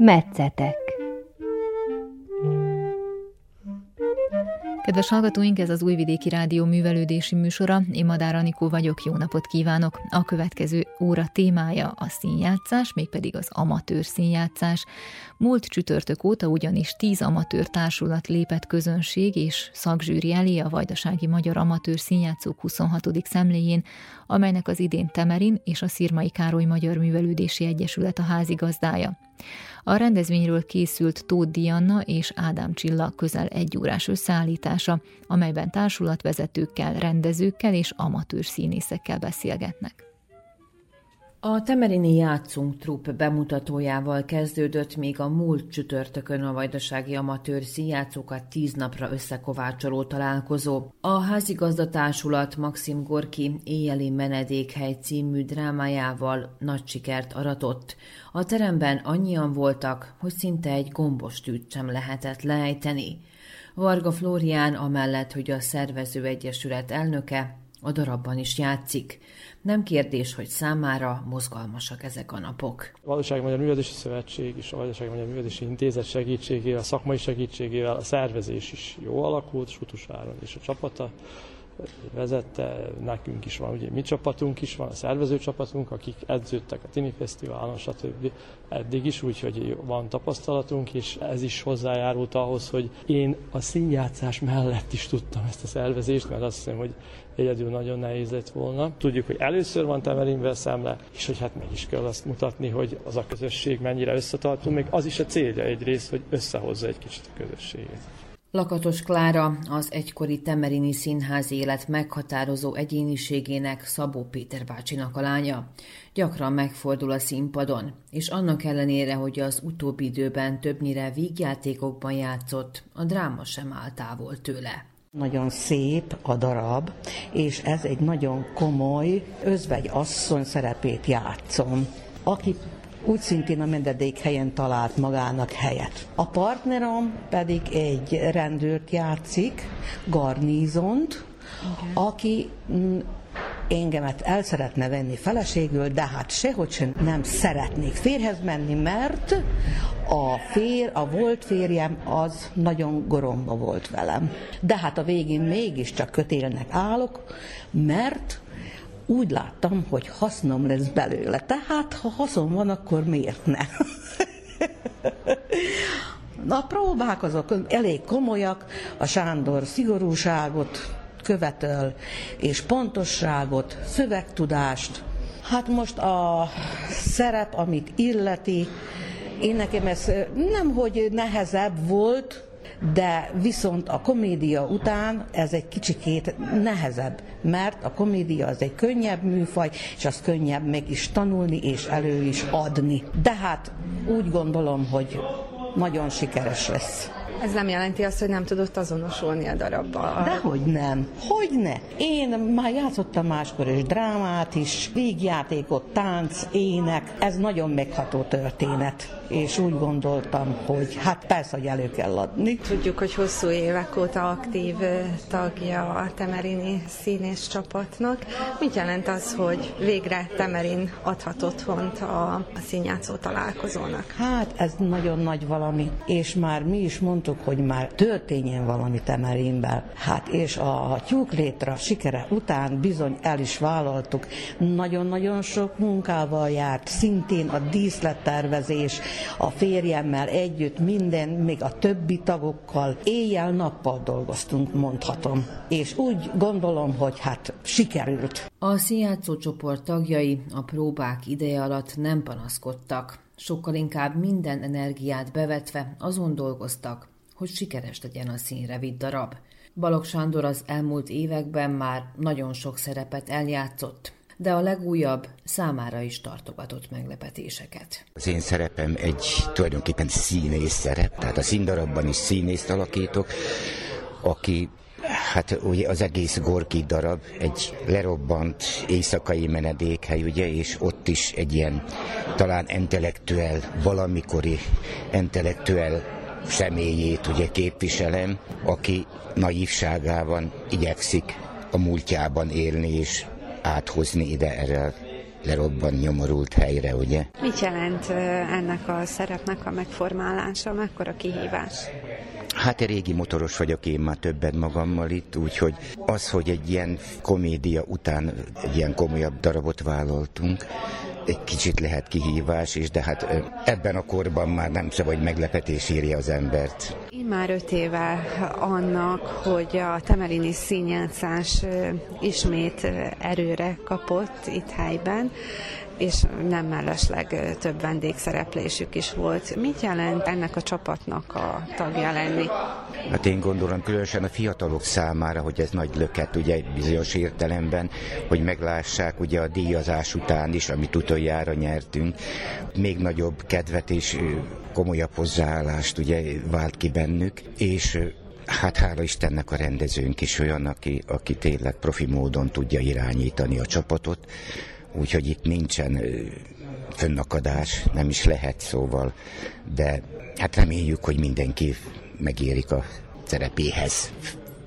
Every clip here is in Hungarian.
Metszetek. Kedves hallgatóink, ez az Újvidéki Rádió művelődési műsora. Én Madár Anikó vagyok, jó napot kívánok! A következő óra témája a színjátszás, mégpedig az amatőr színjátszás. Múlt csütörtök óta ugyanis 10 amatőr társulat lépett közönség és szakzsűri elé a Vajdasági Magyar Amatőr Színjátszók 26. szemléjén, amelynek az idén Temerin és a Szirmai Károly Magyar Művelődési Egyesület a házigazdája. A rendezvényről készült Tóth Diana és Ádám Csilla közel egyórás összeállítása, amelyben társulatvezetőkkel, rendezőkkel és amatőr színészekkel beszélgetnek. A Temerini Játszunk trupp bemutatójával kezdődött még a múlt csütörtökön a vajdasági amatőr színjátszókat 10 napra összekovácsoló találkozó. A házigazdatársulat Maxim Gorkij éjjeli menedékhely című drámájával nagy sikert aratott. A teremben annyian voltak, hogy szinte egy gombos tűt sem lehetett leejteni. Varga Flórián, amellett, hogy a szervező egyesület elnöke, a darabban is játszik. Nem kérdés, hogy számára mozgalmasak ezek a napok. A Valóságban Magyar Művelődési Szövetség és a Valóságban Magyar Művelődési Intézet segítségével, a szakmai segítségével a szervezés is jó alakult, Sütösváron és a csapata vezette, nekünk is van, ugye mi csapatunk is van, a szervező csapatunk, akik edződtek a TINI fesztiválon, stb. Eddig is, úgyhogy van tapasztalatunk, és ez is hozzájárult ahhoz, hogy én a színjátszás mellett is tudtam ezt a szervezést, mert azt hiszem, hogy egyedül nagyon nehéz lett volna. Tudjuk, hogy először van Temerinvel szemle, és hogy hát meg is kell azt mutatni, hogy az a közösség mennyire összetartó, még az is a célja egyrészt, hogy összehozza egy kicsit a közösséget. Lakatos Klára, az egykori temerini színház élet meghatározó egyéniségének, Szabó Péter bácsinak a lánya. Gyakran megfordul a színpadon, és annak ellenére, hogy az utóbbi időben többnyire vígjátékokban játszott, a dráma sem áll távol tőle. Nagyon szép a darab, és ez egy nagyon komoly özvegyasszony szerepét játszom, aki úgy szintén a menedékhelyen talált magának helyet. A partnerom pedig egy rendőrt játszik, garnízont, aki engemet el szeretne venni feleségül, de hát sehogy sem nem szeretnék férhez menni, mert a volt férjem az nagyon goromba volt velem. De hát a végén mégiscsak kötélnek állok, mert úgy láttam, hogy hasznom lesz belőle. Tehát, ha haszon van, akkor miért ne? A próbák azok elég komolyak, a Sándor szigorúságot követel, és pontosságot, szövegtudást. Hát most a szerep, amit illeti, én nekem ez nemhogy nehezebb volt, de viszont a komédia után ez egy kicsikét nehezebb, mert a komédia az egy könnyebb műfaj, és az könnyebb meg is tanulni és elő is adni. De hát úgy gondolom, hogy nagyon sikeres lesz. Ez nem jelenti azt, hogy nem tudott azonosulni a darabbal. Dehogy nem. Hogyne? Én már játszottam máskor is drámát is, vígjátékot, tánc, ének. Ez nagyon megható történet. És úgy gondoltam, hogy hát persze, hogy elő kell adni. Tudjuk, hogy hosszú évek óta aktív tagja a temerini színész csapatnak. Mit jelent az, hogy végre Temerin adhat otthont a színjátszó találkozónak? Hát ez nagyon nagy valami, és már mi is mondtuk, hogy már történjen valami Temerinben. Hát és a tyúklétra sikere után bizony el is vállaltuk. Nagyon-nagyon sok munkával járt, szintén a díszlettervezés, a férjemmel együtt minden, még a többi tagokkal éjjel-nappal dolgoztunk, mondhatom. És úgy gondolom, hogy hát sikerült. A színjátszó csoport tagjai a próbák ideje alatt nem panaszkodtak. Sokkal inkább minden energiát bevetve azon dolgoztak, hogy sikeres legyen a színre vitt darab. Balogh Sándor az elmúlt években már nagyon sok szerepet eljátszott, de a legújabb számára is tartogatott meglepetéseket. Az én szerepem egy tulajdonképpen színész szerep, tehát a színdarabban is színészt alakítok, aki, hát ugye az egész Gorkij darab egy lerobbant éjszakai menedékhely, ugye, és ott is egy ilyen talán entelektüel, valamikori entelektüel személyét ugye képviselem, aki naívságában igyekszik a múltjában élni és áthozni ide erre a lerobbant, nyomorult helyre, ugye? Mit jelent ennek a szerepnek a megformálása, mekkora kihívás? Hát régi motoros vagyok én már többet magammal itt, úgyhogy az, hogy egy ilyen komédia után egy ilyen komolyabb darabot vállaltunk, egy kicsit lehet kihívás is, de hát ebben a korban már nem szabad meglepetés érje az embert. Én már 5 éve annak, hogy a temerini színjátszás ismét erőre kapott itt helyben, és nem mellesleg több vendégszereplésük is volt. Mit jelent ennek a csapatnak a tagja lenni? Hát én gondolom különösen a fiatalok számára, hogy ez nagy löket, ugye egy bizonyos értelemben, hogy meglássák ugye a díjazás után is, amit utoljára nyertünk. Még nagyobb kedvet és komolyabb hozzáállást ugye vált ki bennük, és hát hála Istennek a rendezőnk is olyan, aki tényleg profi módon tudja irányítani a csapatot, úgyhogy itt nincsen fönnakadás, nem is lehet szóval, de hát reméljük, hogy mindenki megérik a szerepéhez.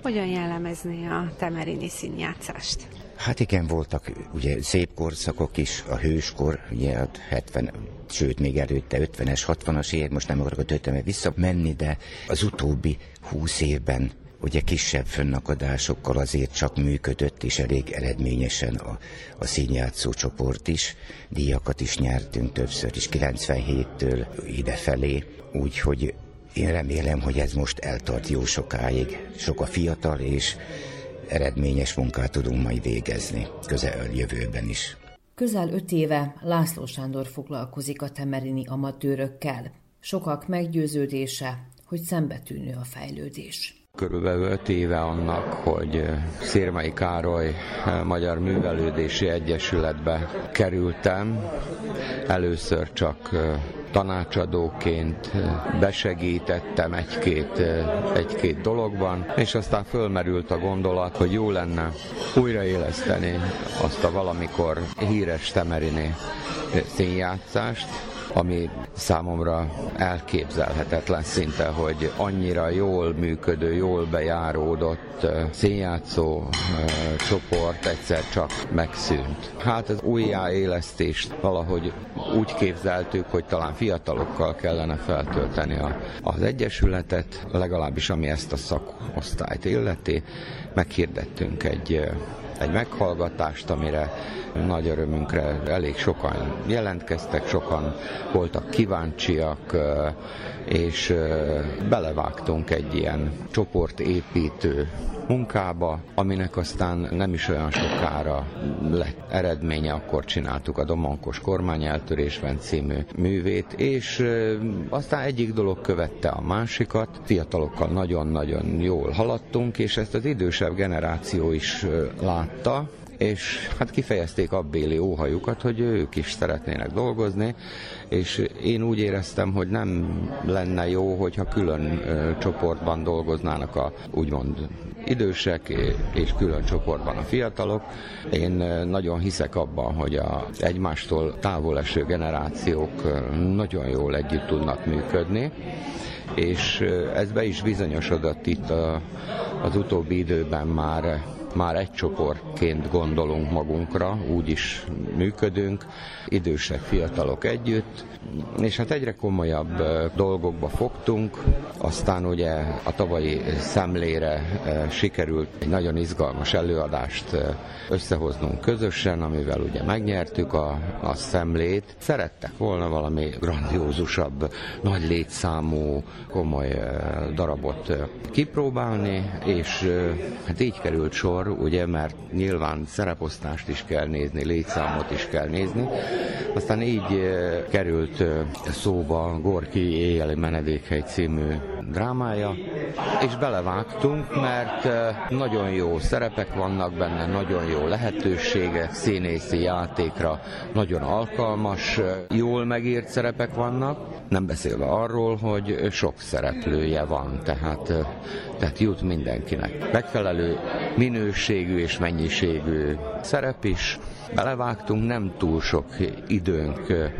Hogyan jellemezné a temerini színjátszást? Hát igen, voltak ugye szép korszakok is, a hőskor, ugye a 70, sőt még előtte 50-es, 60-as év, most nem akarok a történetbe visszamenni, de az utóbbi 20 évben ugye kisebb fönnakadásokkal azért csak működött, és elég eredményesen a színjátszó csoport is. Díjakat is nyertünk többször is, 97-től idefelé, úgyhogy én remélem, hogy ez most eltart jó sokáig. Sok a fiatal, és eredményes munkát tudunk majd végezni, közeljövőben is. Közel 5 éve László Sándor foglalkozik a temerini amatőrökkel. Sokak meggyőződése, hogy szembetűnő a fejlődés. Körülbelül 5 éve annak, hogy Szirmai Károly Magyar Művelődési Egyesületbe kerültem. Először csak tanácsadóként besegítettem egy-két dologban, és aztán fölmerült a gondolat, hogy jó lenne újraéleszteni azt a valamikor híres temerini színjátszást, ami számomra elképzelhetetlen szinte, hogy annyira jól működő, jól bejáródott színjátszó csoport egyszer csak megszűnt. Hát az újjáélesztést valahogy úgy képzeltük, hogy talán fiatalokkal kellene feltölteni az egyesületet, legalábbis ami ezt a szakosztályt illeti. Meghirdettünk egy meghallgatást, amire nagy örömünkre elég sokan jelentkeztek, sokan voltak kíváncsiak, és belevágtunk egy ilyen csoportépítő munkába, aminek aztán nem is olyan sokára lett eredménye, akkor csináltuk a Domonkos Kormányeltörésben című művét, és aztán egyik dolog követte a másikat, fiatalokkal nagyon-nagyon jól haladtunk, és ezt az idősebb generáció is látta, és hát kifejezték abbéli óhajukat, hogy ők is szeretnének dolgozni, és én úgy éreztem, hogy nem lenne jó, hogyha külön csoportban dolgoznának a úgymond idősek, és külön csoportban a fiatalok. Én nagyon hiszek abban, hogy az egymástól távol eső generációk nagyon jól együtt tudnak működni, és ez be is bizonyosodott itt az utóbbi időben már egy csoportként gondolunk magunkra, úgy is működünk, idősek, fiatalok együtt, és hát egyre komolyabb dolgokba fogtunk, aztán ugye a tavalyi szemlére sikerült egy nagyon izgalmas előadást összehoznunk közösen, amivel ugye megnyertük a szemlét. Szerettek volna valami grandiózusabb, nagy létszámú, komoly darabot kipróbálni, és hát így került sor, ugye, mert nyilván szereposztást is kell nézni, létszámot is kell nézni. Aztán így került szóba Gorkij Éjjeli Menedékhely című drámája, és belevágtunk, mert nagyon jó szerepek vannak benne, nagyon jó lehetőségek, színészi játékra nagyon alkalmas, jól megírt szerepek vannak, nem beszélve arról, hogy sok szereplője van, tehát jut mindenkinek. Megfelelő minőségű és mennyiségű szerep is. Belevágtunk, nem túl sok időnk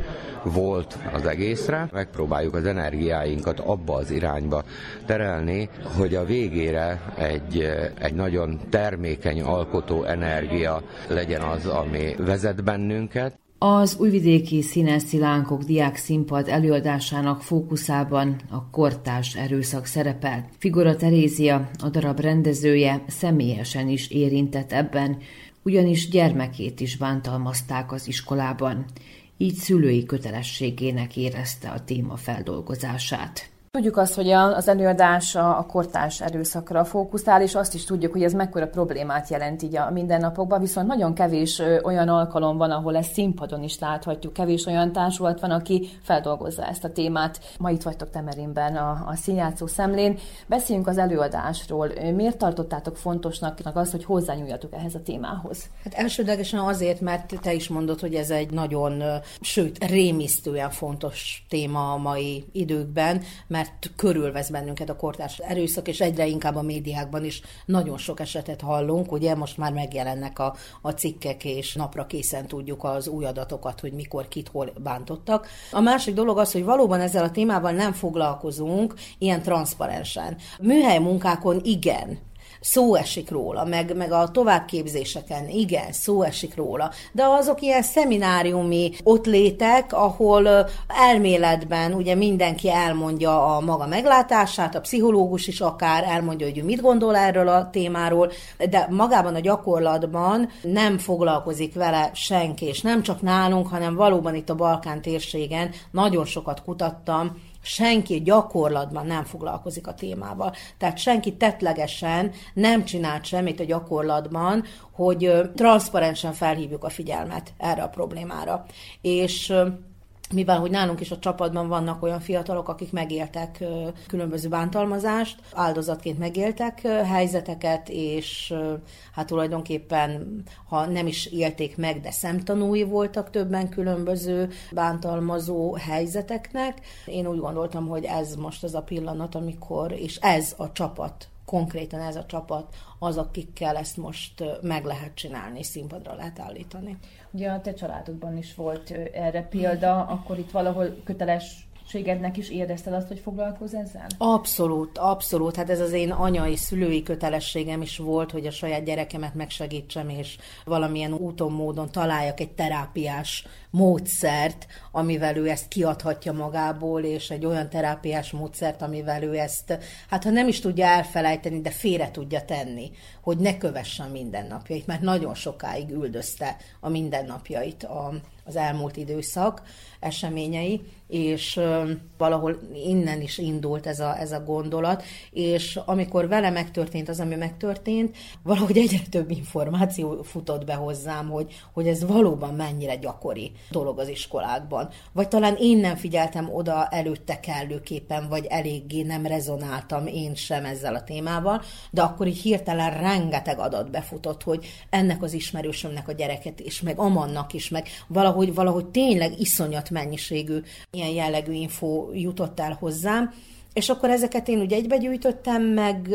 volt az egészre. Megpróbáljuk az energiáinkat abba az irányba terelni, hogy a végére egy nagyon termékeny alkotó energia legyen az, ami vezet bennünket. Az újvidéki színeszilánkok diák színpad előadásának fókuszában a kortárs erőszak szerepel. Figura Terézia, a darab rendezője, személyesen is érintett ebben, ugyanis gyermekét is bántalmazták az iskolában. Így szülői kötelességének érezte a téma feldolgozását. Tudjuk azt, hogy az előadás a kortárs erőszakra fókuszál, és azt is tudjuk, hogy ez mekkora problémát jelent így a mindennapokban, viszont nagyon kevés olyan alkalom van, ahol ezt színpadon is láthatjuk, kevés olyan társulat van, aki feldolgozza ezt a témát. Ma itt vagytok Temerinben a színjátszó szemlén. Beszéljünk az előadásról. Miért tartottátok fontosnak azt, hogy hozzányúljatok ehhez a témához? Hát elsődlegesen azért, mert te is mondod, hogy ez egy nagyon, sőt, rémisztően fontos téma a mai időkben, mert körülvesz bennünket a kortárs erőszak, és egyre inkább a médiákban is nagyon sok esetet hallunk, ugye most már megjelennek a cikkek, és napra készen tudjuk az új adatokat, hogy mikor, kit, hol bántottak. A másik dolog az, hogy valóban ezzel a témával nem foglalkozunk ilyen transzparensen. Műhely munkákon igen, szó esik róla, meg a továbbképzéseken, igen, szó esik róla, de azok ilyen szemináriumi ottlétek, ahol elméletben ugye mindenki elmondja a maga meglátását, a pszichológus is akár elmondja, hogy ő mit gondol erről a témáról, de magában a gyakorlatban nem foglalkozik vele senki, és nem csak nálunk, hanem valóban itt a Balkán térségen nagyon sokat kutattam, senki gyakorlatban nem foglalkozik a témával. Tehát senki tettlegesen nem csinált semmit a gyakorlatban, hogy transzparensen felhívjuk a figyelmet erre a problémára. És mivel, hogy nálunk is a csapatban vannak olyan fiatalok, akik megéltek különböző bántalmazást, áldozatként megéltek helyzeteket, és hát tulajdonképpen, ha nem is élték meg, de szemtanúi voltak többen különböző bántalmazó helyzeteknek. Én úgy gondoltam, hogy ez most az a pillanat, amikor, és ez a csapat, konkrétan ez a csapat, az, akikkel ezt most meg lehet csinálni, és színpadra lehet állítani. Ugye a te családodban is volt erre példa, akkor itt valahol kötelességednek is érezted azt, hogy foglalkozz ezzel? Abszolút, abszolút. Hát ez az én anyai, szülői kötelességem is volt, hogy a saját gyerekemet megsegítsem, és valamilyen úton, módon találjak egy terápiás módszert, amivel ő ezt kiadhatja magából, és egy olyan terápiás módszert, amivel ő ezt, hát ha nem is tudja elfelejteni, de félre tudja tenni, hogy ne kövessen mindennapjait, mert nagyon sokáig üldözte a mindennapjait az elmúlt időszak eseményei, és valahol innen is indult ez a gondolat, és amikor vele megtörtént az, ami megtörtént, valahogy egyre több információ futott be hozzám, hogy ez valóban mennyire gyakori dolog az iskolákban. Vagy talán én nem figyeltem oda előtte kellőképpen, vagy eléggé nem rezonáltam én sem ezzel a témával, de akkor így hirtelen rengeteg adat befutott, hogy ennek az ismerősömnek a gyereket is, meg amannak is, meg valahogy tényleg iszonyat mennyiségű ilyen jellegű infó jutott el hozzám, és akkor ezeket én ugye egybegyűjtöttem, meg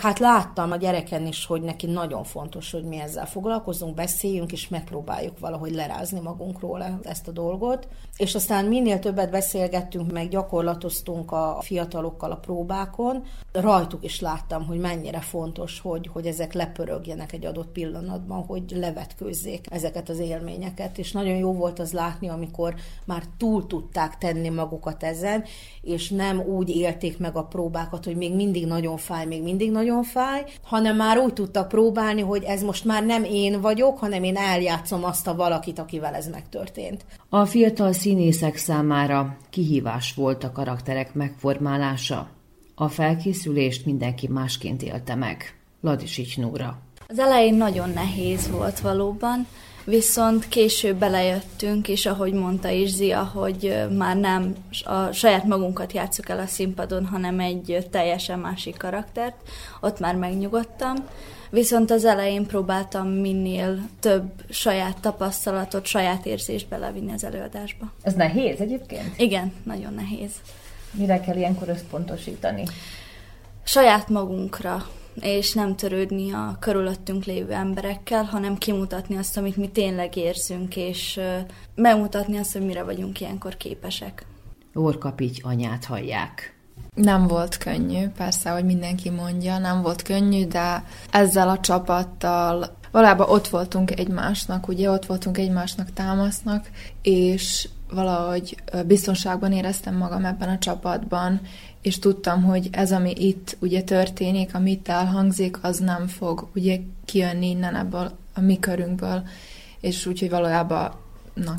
hát láttam a gyereken is, hogy neki nagyon fontos, hogy mi ezzel foglalkozzunk, beszéljünk, és megpróbáljuk valahogy lerázni magunkról ezt a dolgot. És aztán minél többet beszélgettünk, meg gyakorlatoztunk a fiatalokkal a próbákon, rajtuk is láttam, hogy mennyire fontos, hogy ezek lepörögjenek egy adott pillanatban, hogy levetkőzzék ezeket az élményeket. És nagyon jó volt az látni, amikor már túl tudták tenni magukat ezen, és nem úgy élték meg a próbákat, hogy még mindig nagyon fáj, hanem már úgy tudtak próbálni, hogy ez most már nem én vagyok, hanem én eljátszom azt a valakit, akivel ez megtörtént. A fiatal színészek számára kihívás volt a karakterek megformálása. A felkészülést mindenki másként élte meg. Ladisics Núra. Az elején nagyon nehéz volt valóban, viszont később belejöttünk, és ahogy mondta is Zia, hogy már nem a saját magunkat játsszuk el a színpadon, hanem egy teljesen másik karaktert, ott már megnyugodtam. Viszont az elején próbáltam minél több saját tapasztalatot, saját érzést belevinni az előadásba. Ez nehéz egyébként? Igen, nagyon nehéz. Mire kell ilyenkor összpontosítani? Saját magunkra, és nem törődni a körülöttünk lévő emberekkel, hanem kimutatni azt, amit mi tényleg érzünk, és megmutatni azt, hogy mire vagyunk ilyenkor képesek. Orkapitty anyát hallják. Nem volt könnyű, persze, hogy mindenki mondja, nem volt könnyű, de ezzel a csapattal Valójában ott voltunk egymásnak, ugye, ott voltunk egymásnak támasznak, és valahogy biztonságban éreztem magam ebben a csapatban, és tudtam, hogy ez, ami itt ugye történik, ami itt elhangzik, az nem fog ugye kijönni innen ebből a mi körünkből, és úgyhogy valójában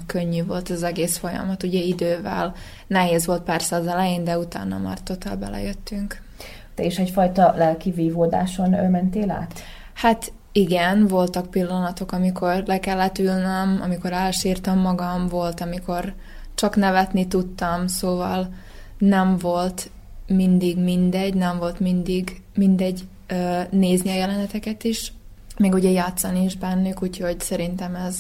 könnyű volt az egész folyamat, ugye idővel. Nehéz volt persze az elején, de utána már totál belejöttünk. Te is egyfajta lelki vívódáson mentél át? Hát igen, voltak pillanatok, amikor le kellett ülnöm, amikor elsírtam magam, volt, amikor csak nevetni tudtam, szóval nem volt mindig mindegy, nem volt mindig mindegy nézni a jeleneteket is, még ugye játszani is bennük, úgyhogy szerintem ez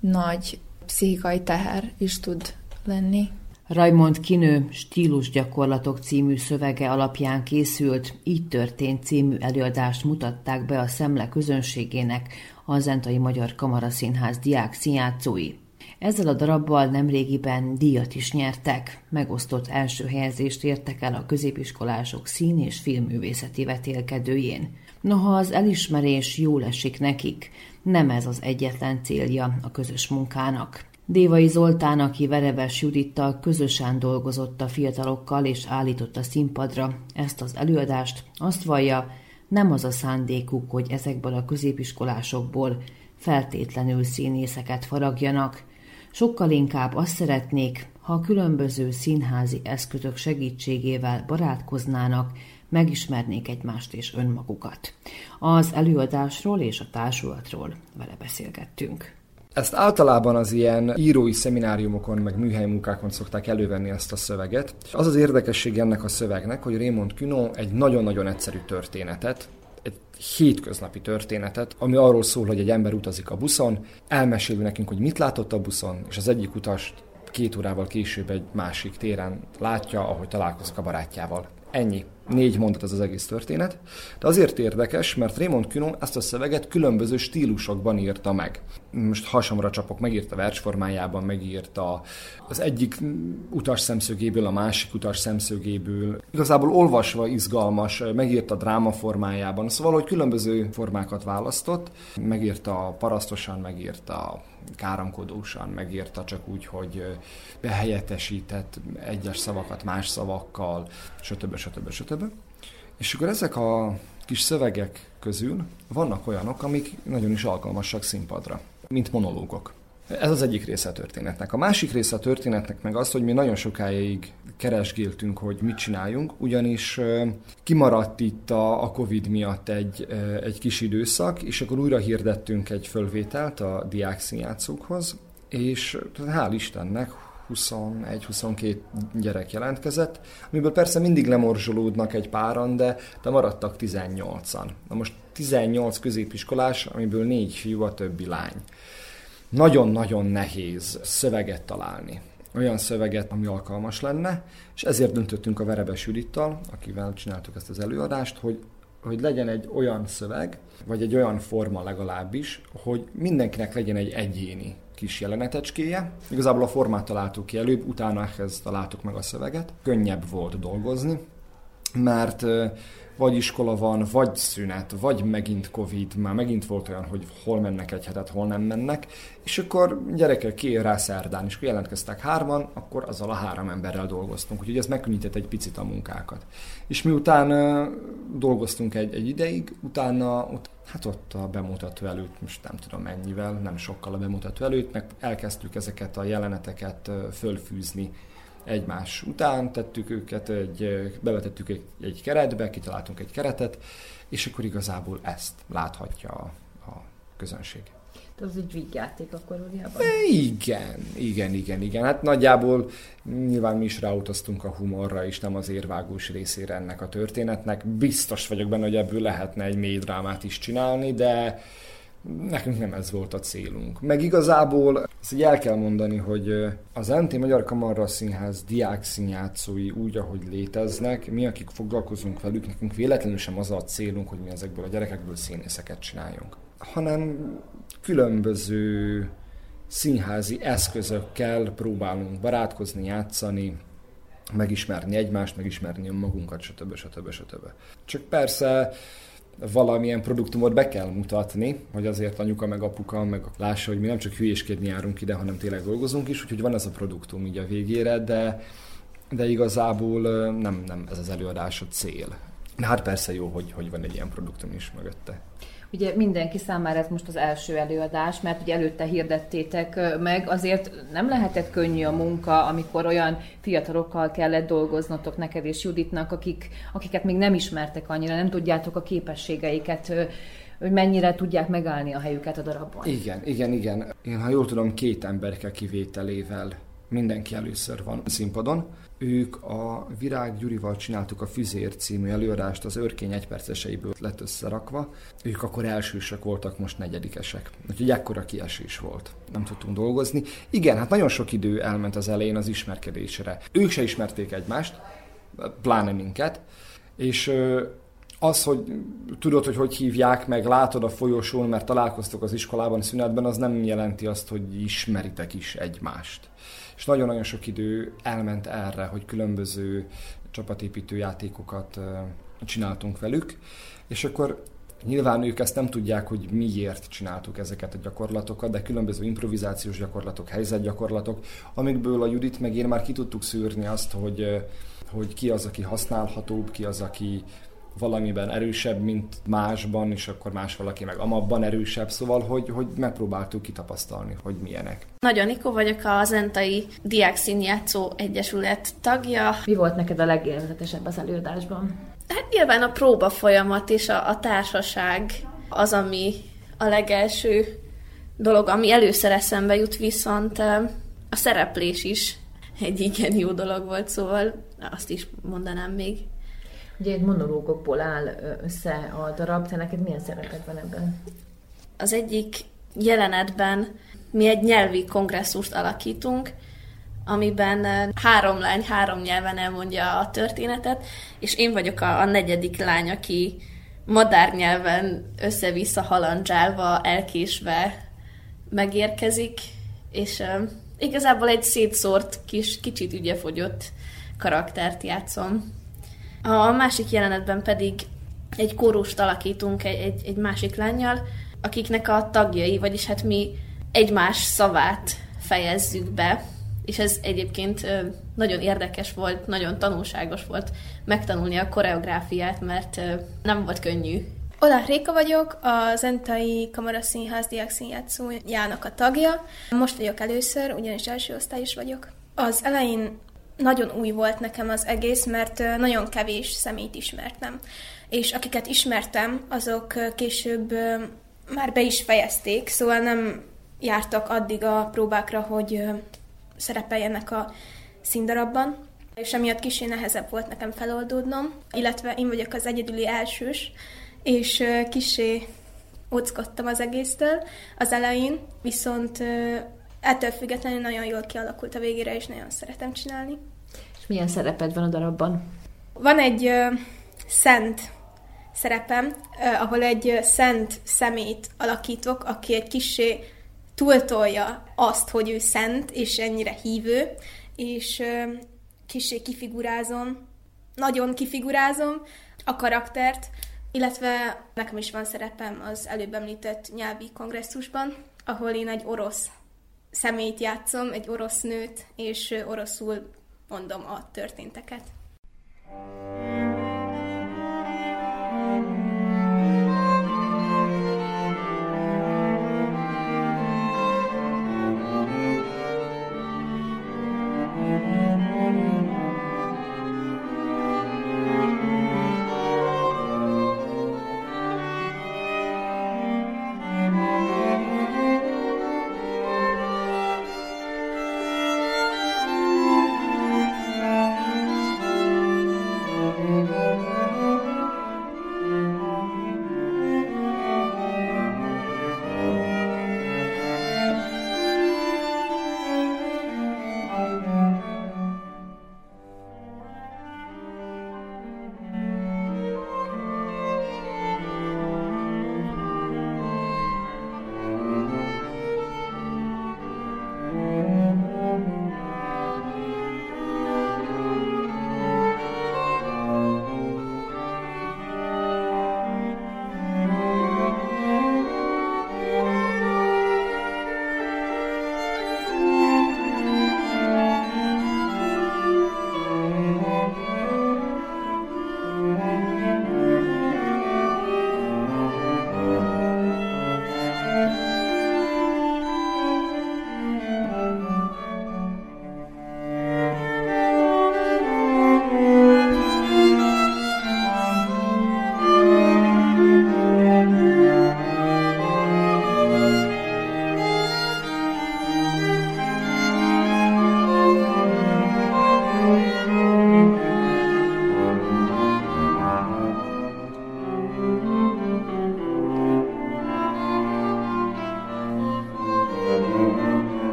nagy pszichikai teher is tud lenni. Raymond Queneau Stílusgyakorlatok című szövege alapján készült Így történt című előadást mutatták be a Szemle közönségének a Zentai Magyar Kamara Színház diák színjátszói. Ezzel a darabbal nemrégiben díjat is nyertek, megosztott első helyezést értek el a középiskolások szín- és filmművészeti vetélkedőjén. Noha az elismerés jól esik nekik, nem ez az egyetlen célja a közös munkának. Dévai Zoltán, aki Verebes Judittal közösen dolgozott a fiatalokkal és állította színpadra ezt az előadást, azt vallja, nem az a szándékuk, hogy ezekből a középiskolásokból feltétlenül színészeket faragjanak. Sokkal inkább azt szeretnék, ha a különböző színházi eszközök segítségével barátkoznának, megismernék egymást és önmagukat. Az előadásról és a társulatról vele beszélgettünk. Ezt általában az ilyen írói szemináriumokon, meg műhelymunkákon szokták elővenni ezt a szöveget. Az az érdekesség ennek a szövegnek, hogy Raymond Queneau egy nagyon-nagyon egyszerű történetet, egy hétköznapi történetet, ami arról szól, hogy egy ember utazik a buszon, elmeséli nekünk, hogy mit látott a buszon, és az egyik utast 2 órával később egy másik téren látja, ahogy találkozik a barátjával. Ennyi. 4 mondat ez az egész történet. De azért érdekes, mert Raymond Queneau ezt a szöveget különböző stílusokban írta meg. Most hasamra csapok, megírta versformájában, megírta az egyik utas szemszögéből, a másik utas szemszögéből. Igazából olvasva izgalmas, megírta dráma formájában. Szóval, hogy különböző formákat választott. Megírta parasztosan, megírta káromkodósan, megírta csak úgy, hogy behelyettesített egyes szavakat más szavakkal, stb. És akkor ezek a kis szövegek közül vannak olyanok, amik nagyon is alkalmasak színpadra, mint monológok. Ez az egyik része a történetnek. A másik része a történetnek meg az, hogy mi nagyon sokáig keresgéltünk, hogy mit csináljunk, ugyanis kimaradt itt a Covid miatt egy kis időszak, és akkor újra hirdettünk egy fölvételt a diák színjátszókhoz, és hál' Istennek 21-22 gyerek jelentkezett, amiből persze mindig lemorzsolódnak egy páran, de maradtak 18-an. Na most 18 középiskolás, amiből 4 fiú, a többi lány. Nagyon-nagyon nehéz szöveget találni. Olyan szöveget, ami alkalmas lenne, és ezért döntöttünk a Verebes Judittal, akivel csináltuk ezt az előadást, hogy legyen egy olyan szöveg, vagy egy olyan forma legalábbis, hogy mindenkinek legyen egy egyéni kis jelenetecskéje. Igazából a formát találtuk ki előbb, utána ehhez találtuk meg a szöveget. Könnyebb volt dolgozni, mert vagy iskola van, vagy szünet, vagy megint Covid, már megint volt olyan, hogy hol mennek egy hetet, hol nem mennek, és akkor gyerekek kiér rá szerdán, és akkor jelentkeztek 3-an, akkor azzal a 3 emberrel dolgoztunk, úgyhogy ez megkönnyített egy picit a munkákat. És miután dolgoztunk egy ideig, utána ott a bemutató előtt, most nem tudom mennyivel, nem sokkal a bemutató előtt, meg elkezdtük ezeket a jeleneteket fölfűzni egymás után, tettük őket, bevetettük egy keretbe, kitaláltunk egy keretet, és akkor igazából ezt láthatja a közönség. Tehát az egy vígjáték akkor valójában? Igen. Hát nagyjából nyilván mi is ráutaztunk a humorra, és nem az érvágós részére ennek a történetnek. Biztos vagyok benne, hogy ebből lehetne egy mély drámát is csinálni, de nekünk nem ez volt a célunk. Meg igazából ezt így el kell mondani, hogy az NT Magyar Kamara Színház diák színjátszói úgy, ahogy léteznek, mi, akik foglalkozunk velük, nekünk véletlenül sem az a célunk, hogy mi ezekből a gyerekekből színészeket csináljunk, hanem különböző színházi eszközökkel próbálunk barátkozni, játszani, megismerni egymást, megismerni önmagunkat, stb. Csak persze valamilyen produktumot be kell mutatni, hogy azért anyuka meg apuka meg lássa, hogy mi nem csak hülyéskedni járunk ide, hanem tényleg dolgozunk is, úgyhogy van ez a produktum így a végére, de igazából nem ez az előadás a cél. Hát persze jó, hogy van egy ilyen produktum is mögötte. Ugye mindenki számára ez most az első előadás, mert ugye előtte hirdettétek meg, azért nem lehetett könnyű a munka, amikor olyan fiatalokkal kellett dolgoznotok neked és Juditnak, akiket még nem ismertek annyira, nem tudjátok a képességeiket, hogy mennyire tudják megállni a helyüket a darabban. Igen. Én, ha jól tudom, 2 emberke kivételével mindenki először van színpadon. Ők a Virág Gyurival csináltuk a Füzér című előadást, az Örkény egyperceseiből lett összerakva. Ők akkor elsősök voltak, most negyedikesek. Úgyhogy ekkora kiesés volt. Nem tudtunk dolgozni. Igen, hát nagyon sok idő elment az elején az ismerkedésre. Ők se ismerték egymást, pláne minket, és az, hogy tudod, hogy hívják, meg látod a folyosón, mert találkoztok az iskolában, szünetben, az nem jelenti azt, hogy ismeritek is egymást. És nagyon-nagyon sok idő elment erre, hogy különböző csapatépítő játékokat csináltunk velük, és akkor nyilván ők ezt nem tudják, hogy miért csináltuk ezeket a gyakorlatokat, de különböző improvizációs gyakorlatok, helyzetgyakorlatok, amikből a Judit meg én már ki tudtuk szűrni azt, hogy ki az, aki használhatóbb, ki az, aki valamiben erősebb, mint másban, és akkor más valaki meg amabban erősebb, szóval, hogy megpróbáltuk kitapasztalni, hogy milyenek. Nagy Anikó vagyok, a Zentai Diák Színjátszó Egyesület tagja. Mi volt neked a legélvezetesebb az előadásban? Hát nyilván a próba folyamat és a társaság az, ami a legelső dolog, ami először eszembe jut, viszont a szereplés is egy igen jó dolog volt, szóval azt is mondanám még. Ugye egy monológokból áll össze a darab, te neked milyen szereped van ebben? Az egyik jelenetben mi egy nyelvi kongresszust alakítunk, amiben 3 lány 3 nyelven elmondja a történetet, és én vagyok a 4. lány, aki madár nyelven össze-vissza halandzsálva, elkésve megérkezik, és igazából egy szétszórt, kicsit ügyefogyott karaktert játszom. A másik jelenetben pedig egy kórust alakítunk egy másik lánnyal, akiknek a tagjai, vagyis hát mi egymás szavát fejezzük be, és ez egyébként nagyon érdekes volt, nagyon tanulságos volt megtanulni a koreográfiát, mert nem volt könnyű. Ola Réka vagyok, a Zentai Kamara Színház Diák Színjátszójának a tagja. Most vagyok először, ugyanis első osztályos vagyok. Az elején nagyon új volt nekem az egész, mert nagyon kevés személyt ismertem. És akiket ismertem, azok később már be is fejezték, szóval nem jártak addig a próbákra, hogy szerepeljenek a színdarabban. És emiatt kicsi nehezebb volt nekem feloldódnom, illetve én vagyok az egyedüli elsős, és kicsi óckodtam az egésztől az elején, viszont ettől függetlenül nagyon jól kialakult a végére, és nagyon szeretem csinálni. És milyen szereped van a darabban? Van egy szent szerepem, ahol egy szent szemét alakítok, aki egy kissé túltolja azt, hogy ő szent, és ennyire hívő, és kissé kifigurázom, nagyon kifigurázom a karaktert, illetve nekem is van szerepem az előbb említett nyelvi kongresszusban, ahol én egy orosz személyt játszom, egy orosz nőt, és oroszul mondom a történteket.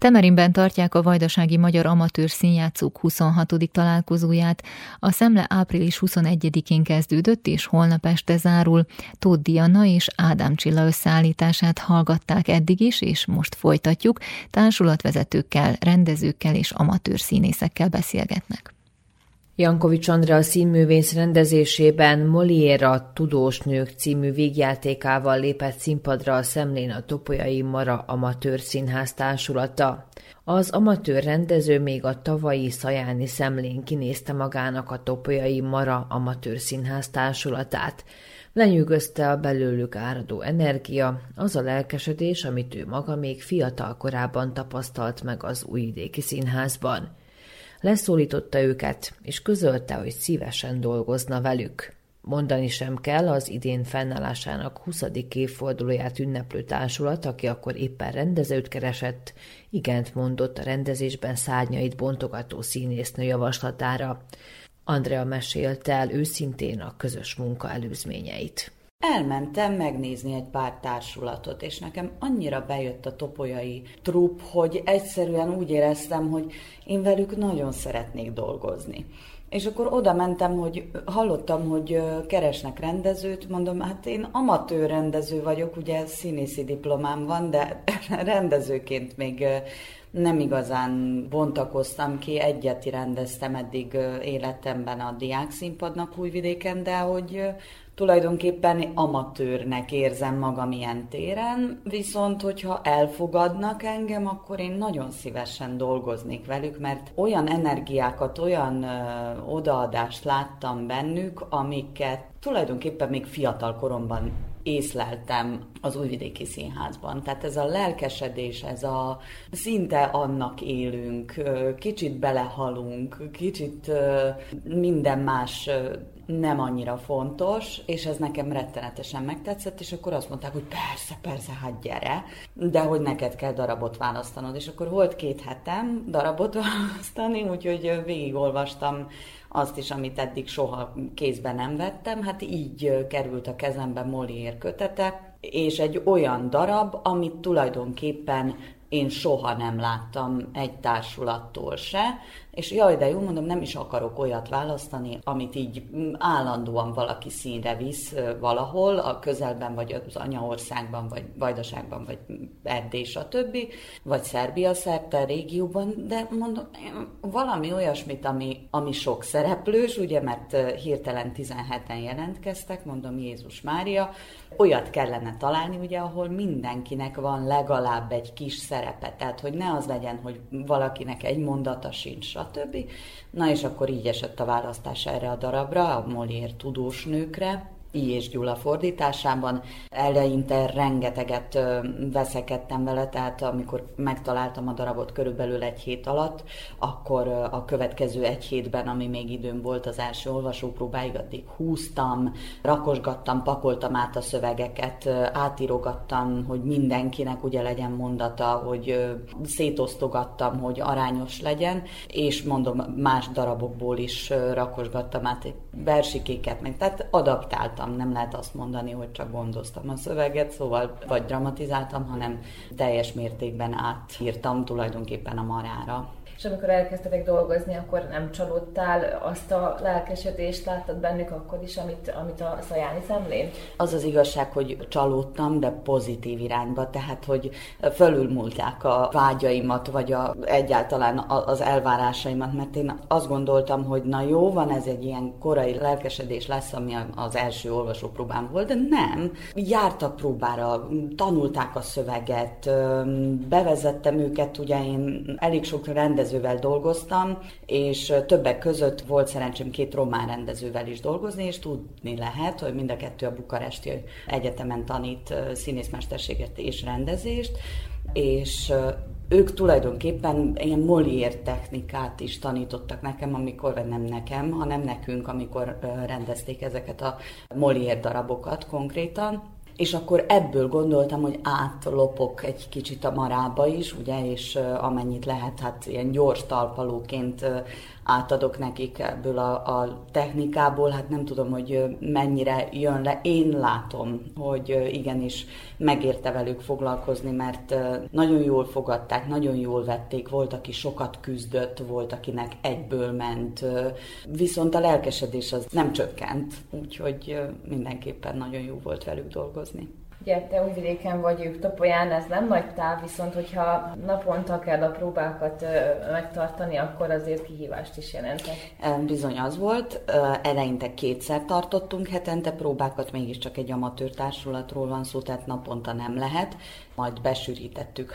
Temerinben tartják a Vajdasági Magyar Amatőr Színjátszók 26. találkozóját. A szemle április 21-én kezdődött, és holnap este zárul. Tóth Diana és Ádám Csilla összeállítását hallgatták eddig is, és most folytatjuk. Társulatvezetőkkel, rendezőkkel és amatőr színészekkel beszélgetnek. Jankovics Andrea színművész rendezésében Molière a Tudós Nők című vígjátékával lépett színpadra a Szemlén a Topolyai Mara Amatőr Színház társulata. Az amatőr rendező még a tavalyi Szajáni Szemlén kinézte magának a Topolyai Mara Amatőr Színház társulatát. Lenyűgözte a belőlük áradó energia, az a lelkesedés, amit ő maga még fiatal korában tapasztalt meg az Újvidéki Színházban. Leszólította őket, és közölte, hogy szívesen dolgozna velük. Mondani sem kell, az idén fennállásának 20. évfordulóját ünneplő társulat, aki akkor éppen rendezőt keresett, igent mondott a rendezésben szárnyait bontogató színésznő javaslatára. Andrea mesélte el őszintén a közös munka előzményeit. Elmentem megnézni egy pár társulatot, és nekem annyira bejött a topolyai trupp, hogy egyszerűen úgy éreztem, hogy én velük nagyon szeretnék dolgozni. És akkor oda mentem, hogy hallottam, hogy keresnek rendezőt, mondom, hát én amatőr rendező vagyok, ugye színészi diplomám van, de rendezőként még nem igazán bontakoztam ki, egyet rendeztem eddig életemben a diákszínpadnak Újvidéken, de hogy tulajdonképpen amatőrnek érzem magam ilyen téren, viszont hogyha elfogadnak engem, akkor én nagyon szívesen dolgoznék velük, mert olyan energiákat, olyan odaadást láttam bennük, amiket tulajdonképpen még fiatal koromban észleltem az Újvidéki Színházban. Tehát ez a lelkesedés, ez a szinte annak élünk, kicsit belehalunk, kicsit minden más nem annyira fontos, és ez nekem rettenetesen megtetszett, és akkor azt mondták, hogy persze, hát gyere, de hogy neked kell darabot választanod. És akkor volt 2 hetem darabot választani, úgyhogy végigolvastam azt is, amit eddig soha kézbe nem vettem. Hát így került a kezembe Molière kötete, és egy olyan darab, amit tulajdonképpen én soha nem láttam egy társulattól se, és jaj, de jó, mondom, nem is akarok olyat választani, amit így állandóan valaki színre visz valahol, a közelben, vagy az anyaországban, vagy Vajdaságban, vagy Erdély, stb., vagy Szerbia szerte, régióban, de mondom, valami olyasmit, ami sok szereplős, ugye, mert hirtelen 17-en jelentkeztek, mondom, Jézus Mária, olyat kellene találni, ugye, ahol mindenkinek van legalább egy kis szerepe, tehát hogy ne az legyen, hogy valakinek egy mondata sincs, stb. Na és akkor így esett a választás erre a darabra, a Molière Tudós Nőkre, I. és Gyula fordításában. Eleinte rengeteget veszekedtem vele, tehát amikor megtaláltam a darabot körülbelül 1 hét alatt, akkor a következő 1 hétben, ami még időm volt az első olvasópróbáig, addig húztam, rakosgattam, pakoltam át a szövegeket, átírogattam, hogy mindenkinek ugye legyen mondata, hogy szétosztogattam, hogy arányos legyen, és mondom, más darabokból is rakosgattam át versikéket, meg tehát adaptáltam. Nem lehet azt mondani, hogy csak gondoztam a szöveget, szóval vagy dramatizáltam, hanem teljes mértékben átírtam tulajdonképpen a marára. És amikor elkezdtetek dolgozni, akkor nem csalódtál, azt a lelkesedést láttad bennük akkor is, amit a Szajáni Szemlén? Az az igazság, hogy csalódtam, de pozitív irányba, tehát hogy fölülmúlták a vágyaimat, vagy egyáltalán az elvárásaimat, mert én azt gondoltam, hogy na jó, van ez egy ilyen korai lelkesedés lesz, ami az első olvasópróbám volt, de nem. Jártak próbára, tanulták a szöveget, bevezettem őket, ugye én elég sok rendezővel dolgoztam, és többek között volt szerencsém 2 román rendezővel is dolgozni, és tudni lehet, hogy mind a 2 a bukaresti egyetemen tanít színészmesterséget és rendezést, és ők tulajdonképpen ilyen Molière technikát is tanítottak nekem, amikor, vagy nem nekem, hanem nekünk, amikor rendezték ezeket a Molière darabokat konkrétan. és akkor ebből gondoltam, hogy átlopok egy kicsit a marába is, ugye, és amennyit lehet, hát ilyen gyors talpalóként átadok nekik ebből a technikából, hát nem tudom, hogy mennyire jön le. Én látom, hogy igenis megérte velük foglalkozni, mert nagyon jól fogadták, nagyon jól vették, volt, aki sokat küzdött, volt, akinek egyből ment, viszont a lelkesedés az nem csökkent, úgyhogy mindenképpen nagyon jó volt velük dolgozni. Ugye te Újvidéken vagy, ők Topolyán, ez nem nagy táv, viszont hogyha naponta kell a próbákat megtartani, akkor azért kihívást is jelentek. Bizony az volt, eleinte kétszer tartottunk hetente próbákat, mégiscsak egy amatőr társulatról van szó, tehát naponta nem lehet, majd besűrítettük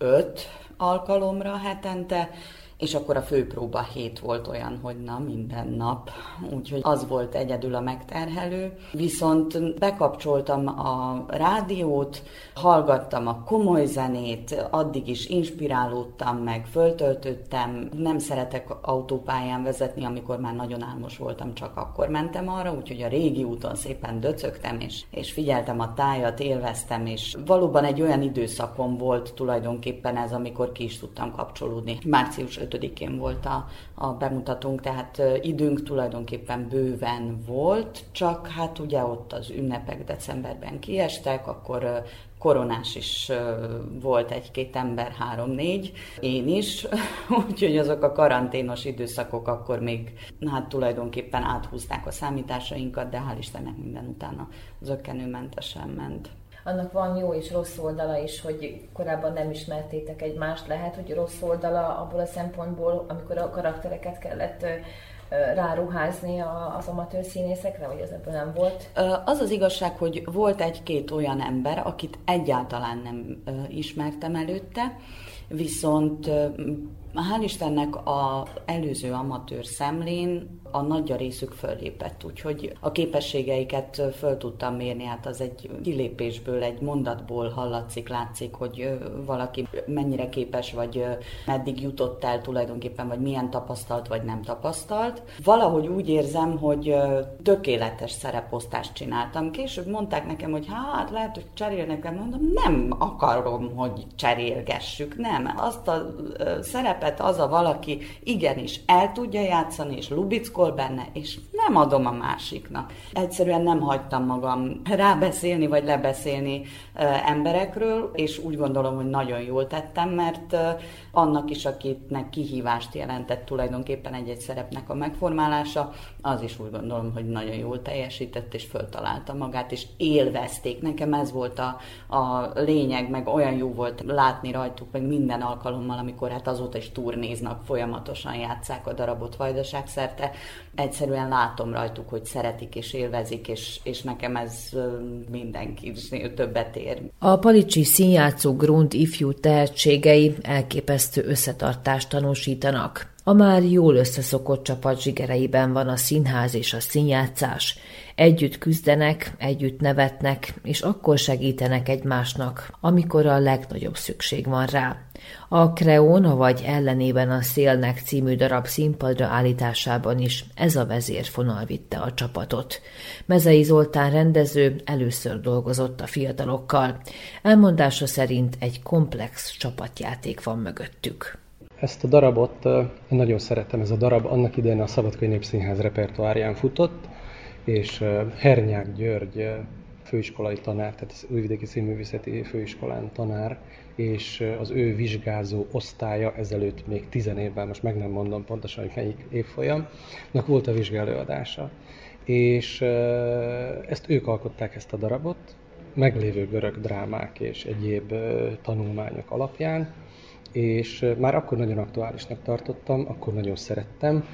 3-4-5 alkalomra hetente, és akkor a főpróba 7 volt olyan, hogy na, minden nap. Úgyhogy az volt egyedül a megterhelő. Viszont bekapcsoltam a rádiót, hallgattam a komoly zenét, addig is inspirálódtam meg, föltöltöttem. Nem szeretek autópályán vezetni, amikor már nagyon álmos voltam, csak akkor mentem arra, úgyhogy a régi úton szépen döcögtem, és figyeltem a tájat, élveztem, és valóban egy olyan időszakom volt tulajdonképpen ez, amikor ki is tudtam kapcsolódni. Március 5-én volt a bemutatónk, tehát időnk tulajdonképpen bőven volt, csak hát ugye ott az ünnepek decemberben kiestek, akkor koronás is volt 1-2 ember, 3-4, én is, úgyhogy azok a karanténos időszakok akkor még hát tulajdonképpen áthúzták a számításainkat, de hál' Istennek minden utána zökkenőmentesen ment. Annak van jó és rossz oldala is, hogy korábban nem ismertétek egymást. Lehet, hogy rossz oldala abból a szempontból, amikor a karaktereket kellett ráruházni az amatőr színészekre, vagy az ebből nem volt? Az az igazság, hogy volt 1-2 olyan ember, akit egyáltalán nem ismertem előtte, viszont hál' Istennek az előző amatőr szemlén a nagy részük föllépett, úgyhogy a képességeiket föl tudtam mérni, hát az egy kilépésből, egy mondatból hallatszik, látszik, hogy valaki mennyire képes, vagy meddig jutott el tulajdonképpen, vagy milyen tapasztalt, vagy nem tapasztalt. Valahogy úgy érzem, hogy tökéletes szereposztást csináltam. Később mondták nekem, hogy hát lehet, hogy cserélnek el, mondom, nem akarom, hogy cserélgessük, nem. Azt a szerepet az a valaki igenis el tudja játszani, és lubickol benne, és nem adom a másiknak. Egyszerűen nem hagytam magam rábeszélni, vagy lebeszélni emberekről, és úgy gondolom, hogy nagyon jól tettem, mert annak is, akiknek kihívást jelentett tulajdonképpen egy-egy szerepnek a megformálása, az is úgy gondolom, hogy nagyon jól teljesített, és föltalálta magát, és élvezték. Nekem ez volt a lényeg, meg olyan jó volt látni rajtuk, meg minden alkalommal, amikor hát azóta is turnéznak, folyamatosan játsszák a darabot vajdaságszerte. Egyszerűen látom rajtuk, hogy szeretik és élvezik, és nekem ez mindenkinél többet ér. A Palicsi Színjátszó Grund ifjú tehetségei elképesztő összetartást tanúsítanak. A már jól összeszokott csapat zsigereiben van a színház és a színjátszás. Együtt küzdenek, együtt nevetnek, és akkor segítenek egymásnak, amikor a legnagyobb szükség van rá. A Kreón, vagy Ellenében a szélnek című darab színpadra állításában is ez a vezérfonal vitte a csapatot. Mezei Zoltán rendező először dolgozott a fiatalokkal. Elmondása szerint egy komplex csapatjáték van mögöttük. Ezt a darabot, én nagyon szeretem, ez a darab annak idején a Szabadkai Népszínház repertoárján futott, és Hernyák György főiskolai tanár, tehát az Újvidéki Színművészeti Főiskolán tanár, és az ő vizsgázó osztálya ezelőtt még 10 évvel, most meg nem mondom pontosan, hogy melyik évfolyamnak volt a vizsgaelőadása. És ezt ők alkották, ezt a darabot, meglévő görög drámák és egyéb tanulmányok alapján, és már akkor nagyon aktuálisnak tartottam, akkor nagyon szerettem,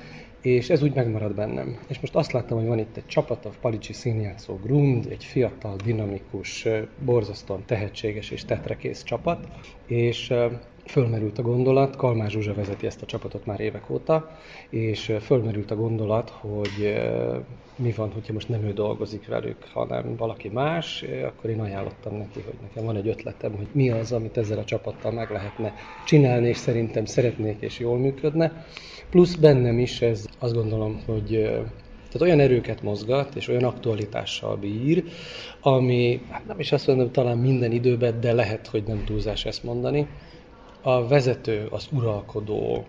és ez úgy megmarad bennem. És most azt láttam, hogy van itt egy csapat, a Palicsi Színjátszó Grund, egy fiatal, dinamikus, borzasztóan tehetséges és tetrekész csapat, és fölmerült a gondolat, Kalmár Zsuzsa vezeti ezt a csapatot már évek óta, és fölmerült a gondolat, hogy mi van, hogyha most nem ő dolgozik velük, hanem valaki más, akkor én ajánlottam neki, hogy nekem van egy ötletem, hogy mi az, amit ezzel a csapattal meg lehetne csinálni, és szerintem szeretnék, és jól működne. Plusz bennem is ez, azt gondolom, hogy Tehát olyan erőket mozgat, és olyan aktualitással bír, ami, hát nem is azt mondom, talán minden időben, de lehet, hogy nem túlzás ezt mondani, a vezető, az uralkodó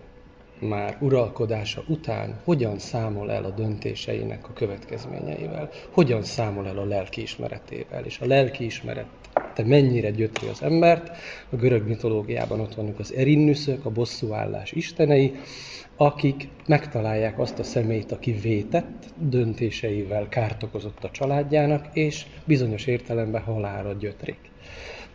már uralkodása után hogyan számol el a döntéseinek a következményeivel, hogyan számol el a lelkiismeretével, és a lelkiismerete mennyire gyötri az embert. A görög mitológiában ott vannak az erinnüszök, a bosszúállás istenei, akik megtalálják azt a személyt, aki vétett, döntéseivel kárt okozott a családjának, és bizonyos értelemben halálra gyötrik.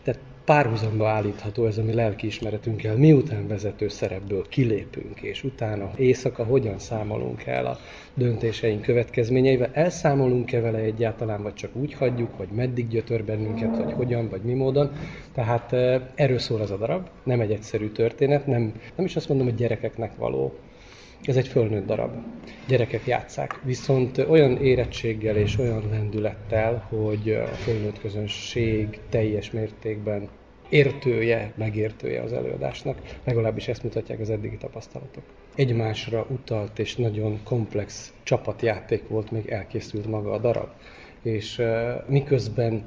Tehát párhuzamba állítható ez a mi lelkiismeretünkkel, miután vezető szerepből kilépünk, és utána éjszaka hogyan számolunk el a döntéseink következményeivel, elszámolunk-e vele egyáltalán, vagy csak úgy hagyjuk, vagy meddig gyötör bennünket, vagy hogyan, vagy mi módon. Tehát erről szól az a darab, nem egy egyszerű történet, nem is azt mondom, hogy gyerekeknek való. Ez egy fölnőtt darab. Gyerekek játsszák, viszont olyan érettséggel és olyan lendülettel, hogy a fölnőtt közönség teljes mértékben értője, megértője az előadásnak. Legalábbis ezt mutatják az eddigi tapasztalatok. Egymásra utalt és nagyon komplex csapatjáték volt, még elkészült maga a darab. És miközben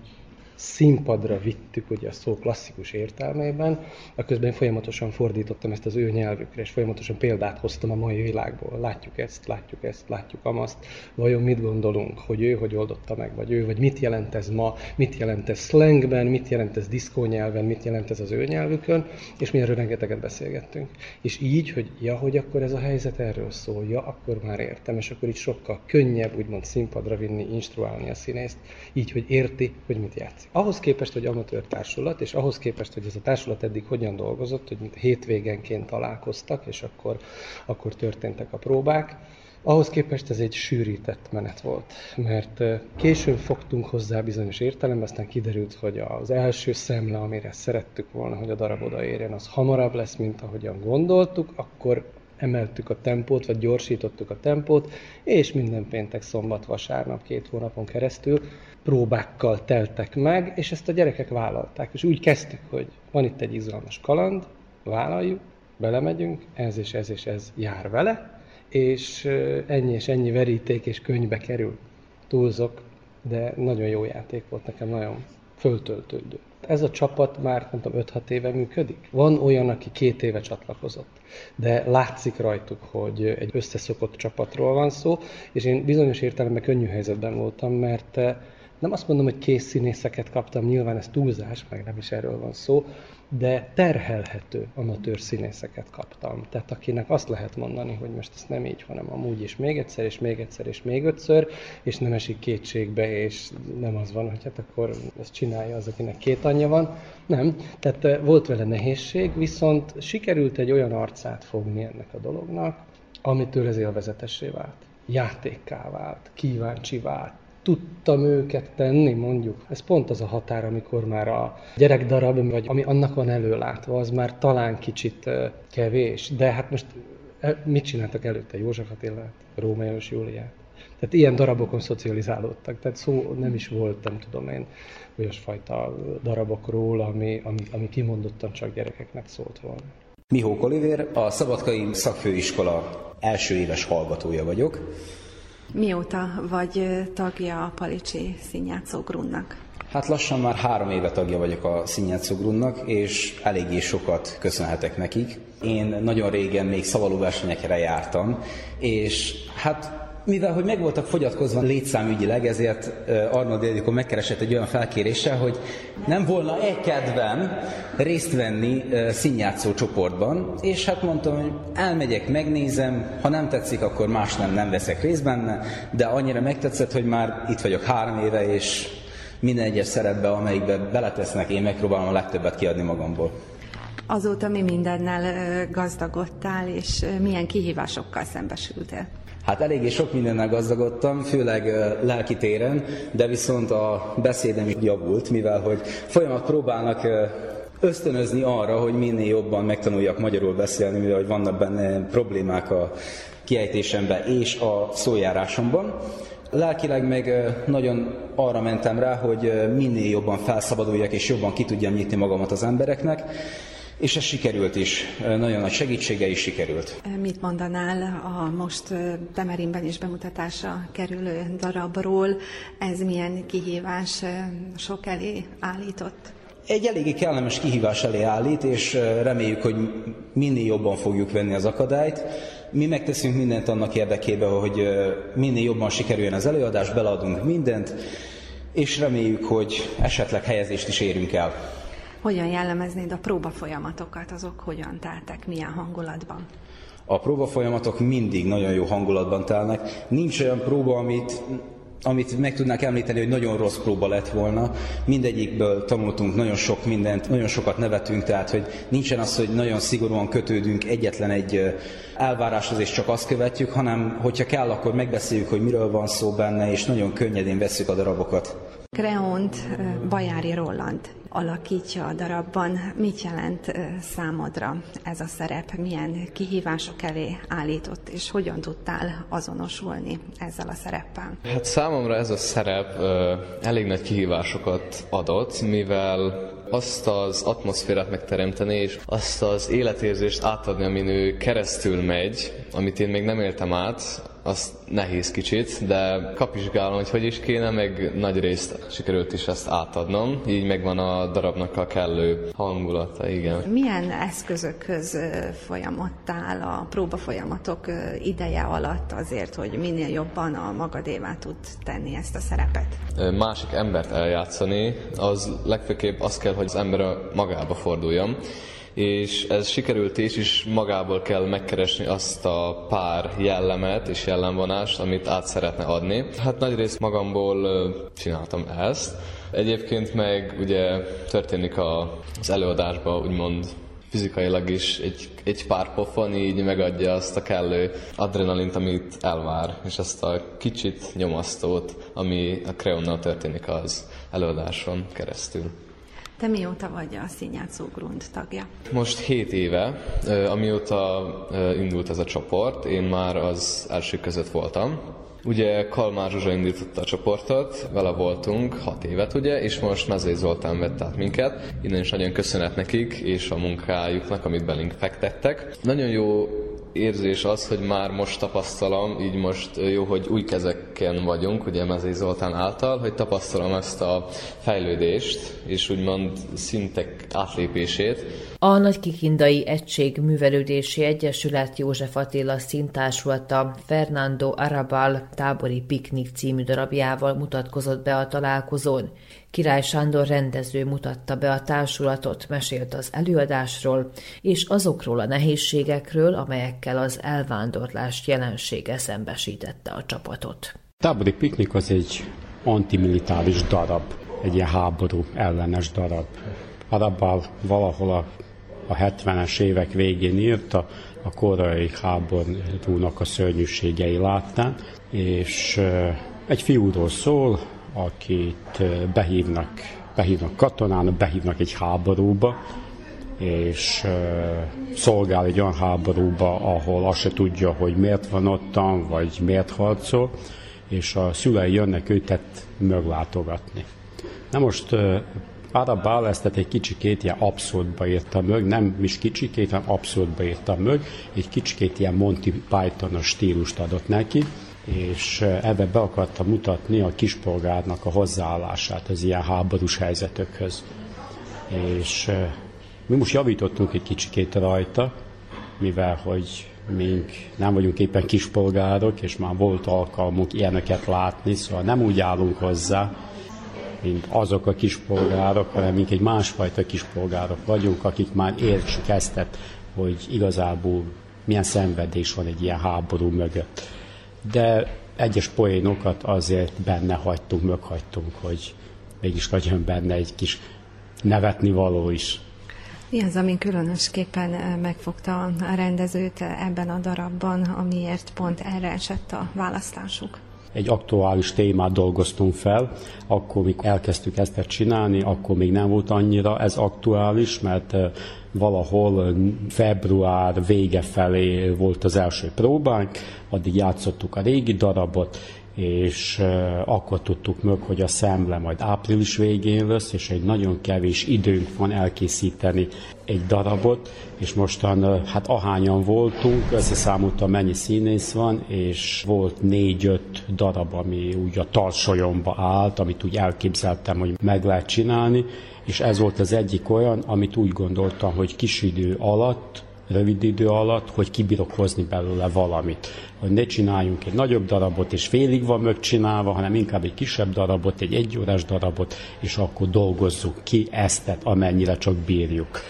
színpadra vittük, ugye a szó klasszikus értelmében, aközben folyamatosan fordítottam ezt az ő nyelvükre, és folyamatosan példát hoztam a mai világból. Látjuk ezt, látjuk ezt, látjuk amazt. Vajon mit gondolunk, hogy ő hogy oldotta meg, vagy ő, vagy mit jelent ez ma, mit jelent ez slangben, mit jelent ez diszkónyelven, mit jelent ez az ő nyelvükön, és mi erről rengeteget beszélgettünk. És így, hogy ja, hogy akkor ez a helyzet erről szól, ja, akkor már értem, és akkor így sokkal könnyebb, úgymond színpadra vinni, instruálni a színészt, így, hogy érti, hogy mit játszik. Ahhoz képest, hogy amatőr társulat, és ahhoz képest, hogy ez a társulat eddig hogyan dolgozott, hogy hétvégenként találkoztak, és akkor történtek a próbák, ahhoz képest ez egy sűrített menet volt, mert későn fogtunk hozzá bizonyos értelemben, aztán kiderült, hogy az első szemle, amire szerettük volna, hogy a darab odaérjen, az hamarabb lesz, mint ahogyan gondoltuk, akkor emeltük a tempót, vagy gyorsítottuk a tempót, és minden péntek, szombat, vasárnap, 2 hónapon keresztül próbákkal teltek meg, és ezt a gyerekek vállalták. És úgy kezdtük, hogy van itt egy izgalmas kaland, vállaljuk, belemegyünk, ez és ez és ez jár vele, és ennyi veríték és könyvbe kerül. Túlzok, de nagyon jó játék volt nekem, nagyon föltöltődő. Ez a csapat már, mondtam, 5-6 éve működik. Van olyan, aki 2 éve csatlakozott, de látszik rajtuk, hogy egy összeszokott csapatról van szó, és én bizonyos értelemben könnyű helyzetben voltam, mert nem azt mondom, hogy kész színészeket kaptam, nyilván ez túlzás, meg nem is erről van szó, de terhelhető amatőr színészeket kaptam. Tehát akinek azt lehet mondani, hogy most ezt nem így, hanem amúgy is még egyszer, és még egyszer, és még 5-ször, és nem esik kétségbe, és nem az van, hogy hát akkor ezt csinálja az, akinek 2 anyja van. Nem. Tehát volt vele nehézség, viszont sikerült egy olyan arcát fogni ennek a dolognak, amitől ez élvezetessé vált, játékká vált, kíváncsi vált. Tudtam őket tenni, mondjuk. Ez pont az a határ, amikor már a gyerekdarab, vagy ami annak van előlátva, az már talán kicsit kevés. De hát most mit csináltak előtte? József Attilát, Rómeó és Júliát. Tehát ilyen darabokon szocializálódtak. Tehát szó nem is volt, nem tudom én, olyasfajta darabokról, ami kimondottan csak gyerekeknek szólt volna. Mihók Olivér, a Szabadkai Szakfőiskola első éves hallgatója vagyok. Mióta vagy tagja a Palicsi Színjátszó Grundnak? Hát lassan már 3 éve tagja vagyok a Színjátszó Grundnak, és eléggé sokat köszönhetek nekik. Én nagyon régen még szavalóversenyekre jártam, és hát mivel hogy meg voltak fogyatkozva létszámügyileg, ezért Arnold Ildikó megkeresett egy olyan felkéréssel, hogy nem volna-e kedvem részt venni színjátszó csoportban, és hát mondtam, hogy elmegyek, megnézem, ha nem tetszik, akkor más nem veszek részt benne, de annyira megtetszett, hogy már itt vagyok 3 éve, és minden egyes szerepbe, amelyikbe beletesznek, én megpróbálom a legtöbbet kiadni magamból. Azóta mi mindennel gazdagodtál, és milyen kihívásokkal szembesültél? Hát eléggé sok mindennel gazdagodtam, főleg lelki téren, de viszont a beszédem is javult, mivel hogy folyamat próbálnak ösztönözni arra, hogy minél jobban megtanuljak magyarul beszélni, mivel hogy vannak benne problémák a kiejtésemben és a szójárásomban. Lelkileg meg nagyon arra mentem rá, hogy minél jobban felszabaduljak és jobban ki tudjam nyitni magamat az embereknek. és ez sikerült is, nagyon nagy segítsége is sikerült. Mit mondanál a most Temerinben is bemutatásra kerülő darabról? Ez milyen kihívás sok elé állított? Egy eléggé kellemes kihívás elé állít, és reméljük, hogy minél jobban fogjuk venni az akadályt. Mi megteszünk mindent annak érdekében, hogy minél jobban sikerüljön az előadás, beleadunk mindent, és reméljük, hogy esetleg helyezést is érünk el. Hogyan jellemeznéd a próbafolyamatokat, azok hogyan teltek, milyen hangulatban? A próbafolyamatok mindig nagyon jó hangulatban telnek. Nincs olyan próba, amit meg tudnánk említeni, hogy nagyon rossz próba lett volna. Mindegyikből tanultunk nagyon sok mindent, nagyon sokat nevetünk, tehát hogy nincsen az, hogy nagyon szigorúan kötődünk egyetlen egy elváráshoz, és csak azt követjük, hanem hogyha kell, akkor megbeszéljük, hogy miről van szó benne, és nagyon könnyedén vesszük a darabokat. Queneaunt Bajári Roland alakítja a darabban. Mit jelent számodra ez a szerep? Milyen kihívások elé állított, és hogyan tudtál azonosulni ezzel a szereppel? Hát számomra ez a szerep elég nagy kihívásokat adott, mivel azt az atmoszférát megteremteni, és azt az életérzést átadni, amin ő keresztül megy, amit én még nem éltem át, az nehéz kicsit, de kapizsgálom, hogy hogy is kéne, meg nagy részt sikerült is ezt átadnom, így megvan a darabnak a kellő hangulata, igen. Milyen eszközökhöz folyamodtál a próbafolyamatok ideje alatt azért, hogy minél jobban a magadévá tud tenni ezt a szerepet? Másik embert eljátszani, az legfőképp az kell, hogy az ember magába forduljon, és ez sikerült és magából kell megkeresni azt a pár jellemet és jellemvonást, amit át szeretne adni. Hát nagyrészt magamból csináltam ezt. Egyébként meg ugye történik az előadásban úgymond fizikailag is egy pár pofon, így megadja azt a kellő adrenalint, amit elvár, és ezt a kicsit nyomasztót, ami a Queneaunnal történik az előadáson keresztül. Te mióta vagy a Színjátszó Grund tagja? Most 7 éve, amióta indult ez a csoport, én már az elsők között voltam. Ugye Kalmár Zsuzsa indította a csoportot, vele voltunk 6 évet ugye, és most Mezei Zoltán vett át minket. Innen is nagyon köszönet nekik és a munkájuknak, amit belénk fektettek. Nagyon jó érzés az, hogy már most tapasztalom, így most jó, hogy új kezeken vagyunk, ugye Mezei Zoltán által, hogy tapasztalom ezt a fejlődést, és úgymond szintek átlépését. A Nagykikindai Egység Művelődési Egyesület József Attila színtársulata Fernando Arrabal Tábori Piknik című darabjával mutatkozott be a találkozón. Király Sándor rendező mutatta be a társulatot, mesélt az előadásról, és azokról a nehézségekről, amelyekkel az elvándorlás jelensége szembesítette a csapatot. Tábori piknik az egy antimilitáris darab, egy ilyen háború ellenes darab. Arrabal valahol a 70-es évek végén írta, a koreai háborúnak a szörnyűségei láttán, és egy fiúról szól, akit behívnak katonának, behívnak egy háborúba, és szolgál egy olyan háborúba, ahol azt se tudja, hogy miért van ottan, vagy miért harcol, és a szülei jönnek őt meglátogatni. Na most Arrabal ezt egy kicsikét ilyen abszurdba írta meg, nem is kicsikét, hanem abszurdba írta meg, egy kicsikét ilyen Monty Python-os stílust adott neki, és ebbe be akarta mutatni a kispolgárnak a hozzáállását az ilyen háborús helyzetökhöz. És mi most javítottunk egy kicsikét rajta, mivel hogy mink nem vagyunk éppen kispolgárok, és már volt alkalmunk ilyeneket látni, szóval nem úgy állunk hozzá, mint azok a kispolgárok, hanem mink egy másfajta kispolgárok vagyunk, akik már értsük ezt, hogy igazából milyen szenvedés van egy ilyen háború mögött. De egyes poénokat azért benne hagytunk, meghagytunk, hogy mégis legyen benne egy kis nevetnivaló is. Mi az, ami különösképpen megfogta a rendezőt ebben a darabban, amiért pont erre esett a választásuk? Egy aktuális témát dolgoztunk fel, akkor mikor elkezdtük ezt csinálni, akkor még nem volt annyira ez aktuális, mert valahol február vége felé volt az első próbánk, addig játszottuk a régi darabot, és akkor tudtuk meg, hogy a szemle majd április végén lesz, és egy nagyon kevés időnk van elkészíteni egy darabot, és mostan, hát ahányan voltunk, összeszámoltam, mennyi színész van, és volt 4-5 darab, ami úgy a tarsolyomba állt, amit úgy elképzeltem, hogy meg lehet csinálni, és ez volt az egyik olyan, amit úgy gondoltam, hogy kis idő alatt, rövid idő alatt, hogy kibírok hozni belőle valamit. Hogy ne csináljunk egy nagyobb darabot, és félig van megcsinálva, hanem inkább egy kisebb darabot, egy egyórás darabot, és akkor dolgozzuk ki ezt, amennyire csak bírjuk.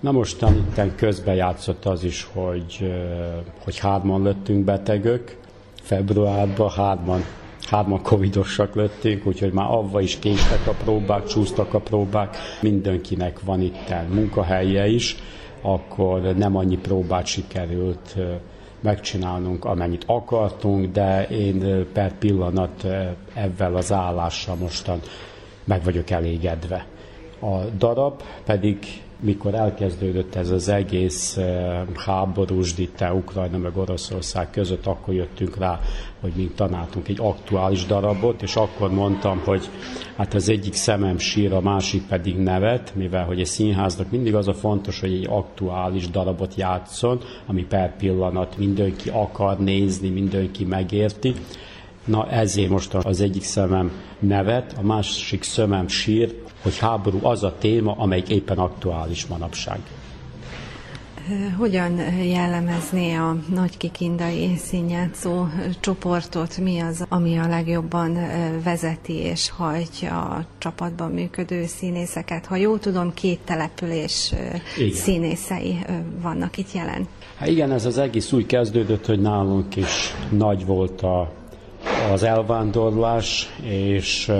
Na mostan itten közben játszott az is, hogy hárman lettünk betegök, februárban hárman covidosak lettünk, úgyhogy már avval is késtek a próbák, csúsztak a próbák, mindenkinek van itten munkahelye is, akkor nem annyi próbát sikerült megcsinálnunk, amennyit akartunk, de én per pillanat ezzel az állással mostan meg vagyok elégedve. A darab pedig, mikor elkezdődött ez az egész háborús dite Ukrajna meg Oroszország között, akkor jöttünk rá, hogy mi tanáltunk egy aktuális darabot, és akkor mondtam, hogy hát az egyik szemem sír, a másik pedig nevet, mivel hogy egy színháznak mindig az a fontos, hogy egy aktuális darabot játszon, ami per pillanat mindenki akar nézni, mindenki megérti. Na ezért most az egyik szemem nevet, a másik szemem sír, hogy háború az a téma, amelyik éppen aktuális manapság. Hogyan jellemezné a Nagy Kikindai színjátszó csoportot? Mi az, ami a legjobban vezeti és hajtja a csapatban működő színészeket? Ha jól tudom, 2 település színészei vannak itt jelen. Hát igen, ez az egész úgy kezdődött, hogy nálunk is nagy volt az elvándorlás, és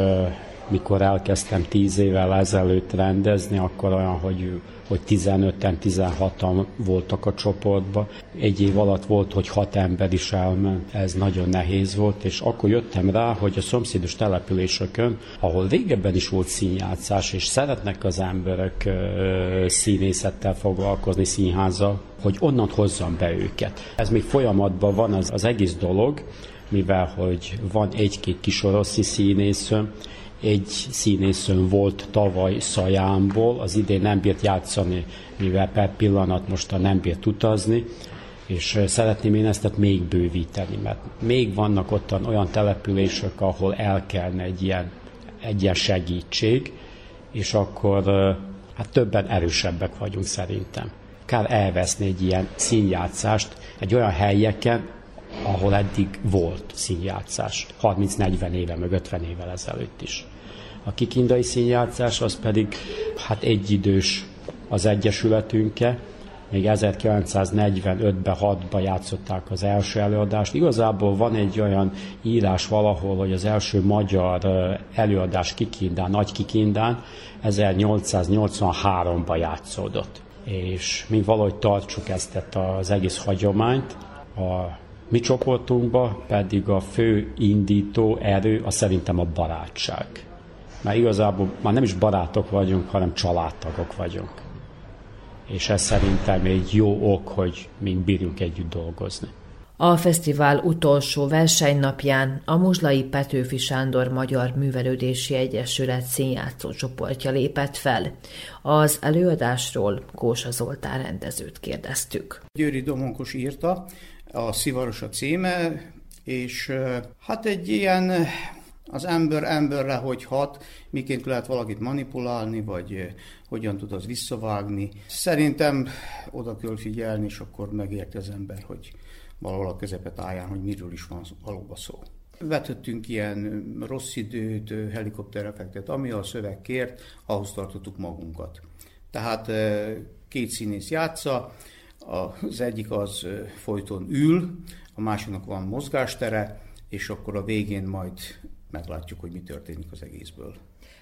mikor elkezdtem 10 évvel ezelőtt rendezni, akkor olyan, hogy 15-en, 16-an voltak a csoportban. Egy év alatt volt, hogy 6 ember is elment. Ez nagyon nehéz volt, és akkor jöttem rá, hogy a szomszédos településökön, ahol régebben is volt színjátszás, és szeretnek az emberek színészettel foglalkozni, színházzal, hogy onnan hozzam be őket. Ez még folyamatban van az egész dolog, mivel hogy van 1-2 kis oroszi színészöm, egy színészön volt tavaly Szajánból, az idén nem bírt játszani, mivel per pillanat mostan nem bírt utazni, és szeretném én ezt még bővíteni, mert még vannak ottan olyan települések, ahol el kellene egy ilyen segítség, és akkor hát többen erősebbek vagyunk szerintem. Kár elveszni egy ilyen színjátszást egy olyan helyeken, ahol eddig volt színjátszás, 30-40 éve, meg 50 évvel ezelőtt is. A kikindai színjátszás az pedig hát egyidős az egyesületünkkel, még 1945-ben, 6-ban játszották az első előadást. Igazából van egy olyan írás valahol, hogy az első magyar előadás Kikindán, Nagy Kikindán 1883-ban játszódott. És mi valahogy tartsuk ezt az egész hagyományt, a mi csoportunkban pedig a fő indító erő, az szerintem a barátság. Mert igazából már nem is barátok vagyunk, hanem családtagok vagyunk. És ez szerintem egy jó ok, hogy mi bírjunk együtt dolgozni. A fesztivál utolsó versenynapján a Muzslai Petőfi Sándor Magyar Művelődési Egyesület színjátszó csoportja lépett fel. Az előadásról Kósa Zoltán rendezőt kérdeztük. Győri Domonkos írta, a Szivaros a címe, és hát egy ilyen az ember emberre hogy hat, miként lehet valakit manipulálni, vagy hogyan tud az visszavágni. Szerintem oda kell figyelni, és akkor megérti az ember, hogy valahol a közepetáján, hogy miről is van valóban szó. Vetettünk ilyen rossz időt, helikopterefektet, ami a szöveg kért, ahhoz tartottuk magunkat. Tehát 2 színész játsza, az egyik az folyton ül, a másiknak van mozgástere, és akkor a végén majd meglátjuk, hogy mi történik az egészből.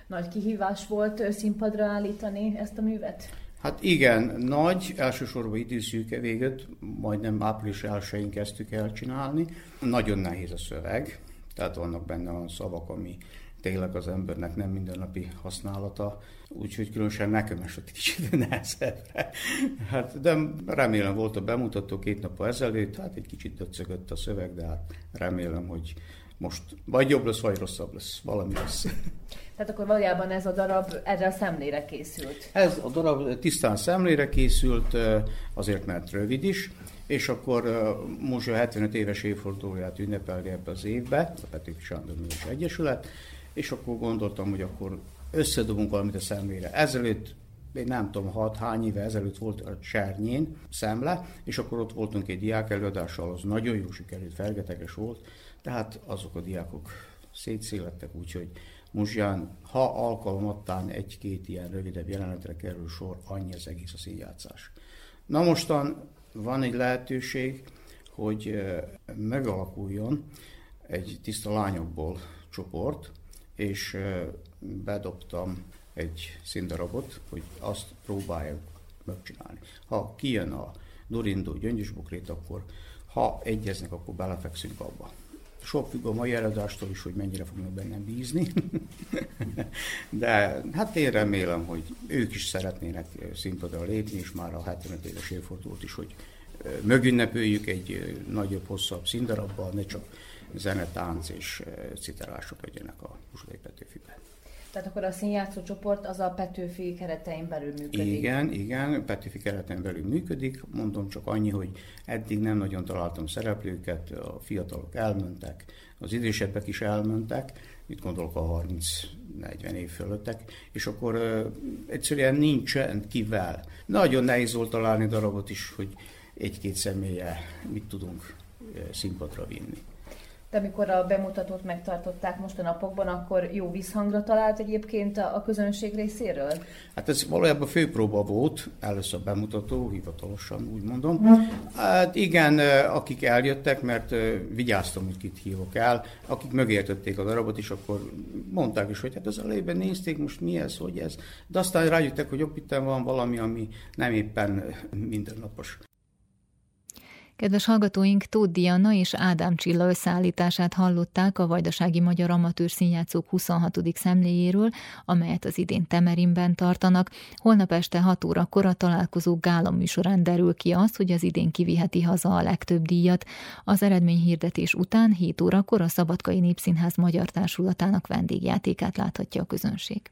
Nagy kihívás volt színpadra állítani ezt a művet? Hát igen, nagy, elsősorban időszűke végött, majdnem április 1-én kezdtük el csinálni. Nagyon nehéz a szöveg, tehát vannak benne olyan szavak, ami tényleg az embernek nem mindennapi használata, úgyhogy különösen nekem esett kicsit nehezebbre. Hát, de remélem volt a bemutató 2 nappal ezelőtt, hát egy kicsit döcögött a szöveg, de hát remélem, hogy most vagy jobb lesz, vagy rosszabb lesz, valami lesz. Tehát akkor valójában ez a darab erre a szemlére készült? Ez a darab tisztán szemlére készült, azért mert rövid is, és akkor most a 75 éves évfordulóját ünnepelge ebbe az évbe, a Petőfi Sándor Művelődési Egyesület, és akkor gondoltam, hogy akkor összedobunk valamit a szemlére. Ezelőtt, én nem tudom, hány éve ezelőtt volt a Csernyén szemle, és akkor ott voltunk egy diák előadással, az nagyon jó sikerült, fergeteges volt, tehát azok a diákok szétszélettek, úgyhogy mostan, ha alkalmattán egy-két ilyen rövidebb jelenetre kerül sor, annyi az egész a színjátszás. Na mostan van egy lehetőség, hogy megalakuljon egy tiszta lányokból csoport, és bedobtam egy színdarabot, hogy azt próbáljuk megcsinálni. Ha kijön a Durindó Gyöngyösbokrét, akkor ha egyeznek, akkor belefekszünk abba. Sok függ a mai előadástól is, hogy mennyire fognak bennem bízni, de hát én remélem, hogy ők is szeretnének színpadra lépni, és már a 75 éves évfordulót is, hogy megünnepeljük egy nagyobb, hosszabb színdarabban, ne csak zene, tánc és citerások legyenek a Busolai Petőfiben. Tehát akkor a színjátszó csoport az a Petőfi keretein belül működik. Igen, Petőfi keretein belül működik. Mondom csak annyi, hogy eddig nem nagyon találtam szereplőket, a fiatalok elmentek, az idősebbek is elmentek, itt gondolok a 30-40 év fölöttek, és akkor egyszerűen nincsen kivel. Nagyon nehéz volt találni darabot is, hogy egy-két személlyel mit tudunk színpadra vinni. De amikor a bemutatót megtartották most a napokban, akkor jó visszhangra talált egyébként a közönség részéről? Hát ez valójában főpróba volt, először a bemutató, hivatalosan úgy mondom. Hát igen, akik eljöttek, mert vigyáztam, hogy kit hívok el, akik megértették a darabot, és akkor mondták is, hogy hát az elejében nézték, most mi ez, hogy ez. De aztán rájöttek, hogy itt van valami, ami nem éppen mindennapos. Kedves hallgatóink, Tóth Diana és Ádám Csilla összeállítását hallották a Vajdasági Magyar Amatőr Színjátszók 26. szemléjéről, amelyet az idén Temerinben tartanak. Holnap este 6 órakor a találkozó gála műsorán derül ki az, hogy az idén kiviheti haza a legtöbb díjat. Az eredményhirdetés után 7 órakor a Szabadkai Népszínház Magyar Társulatának vendégjátékát láthatja a közönség.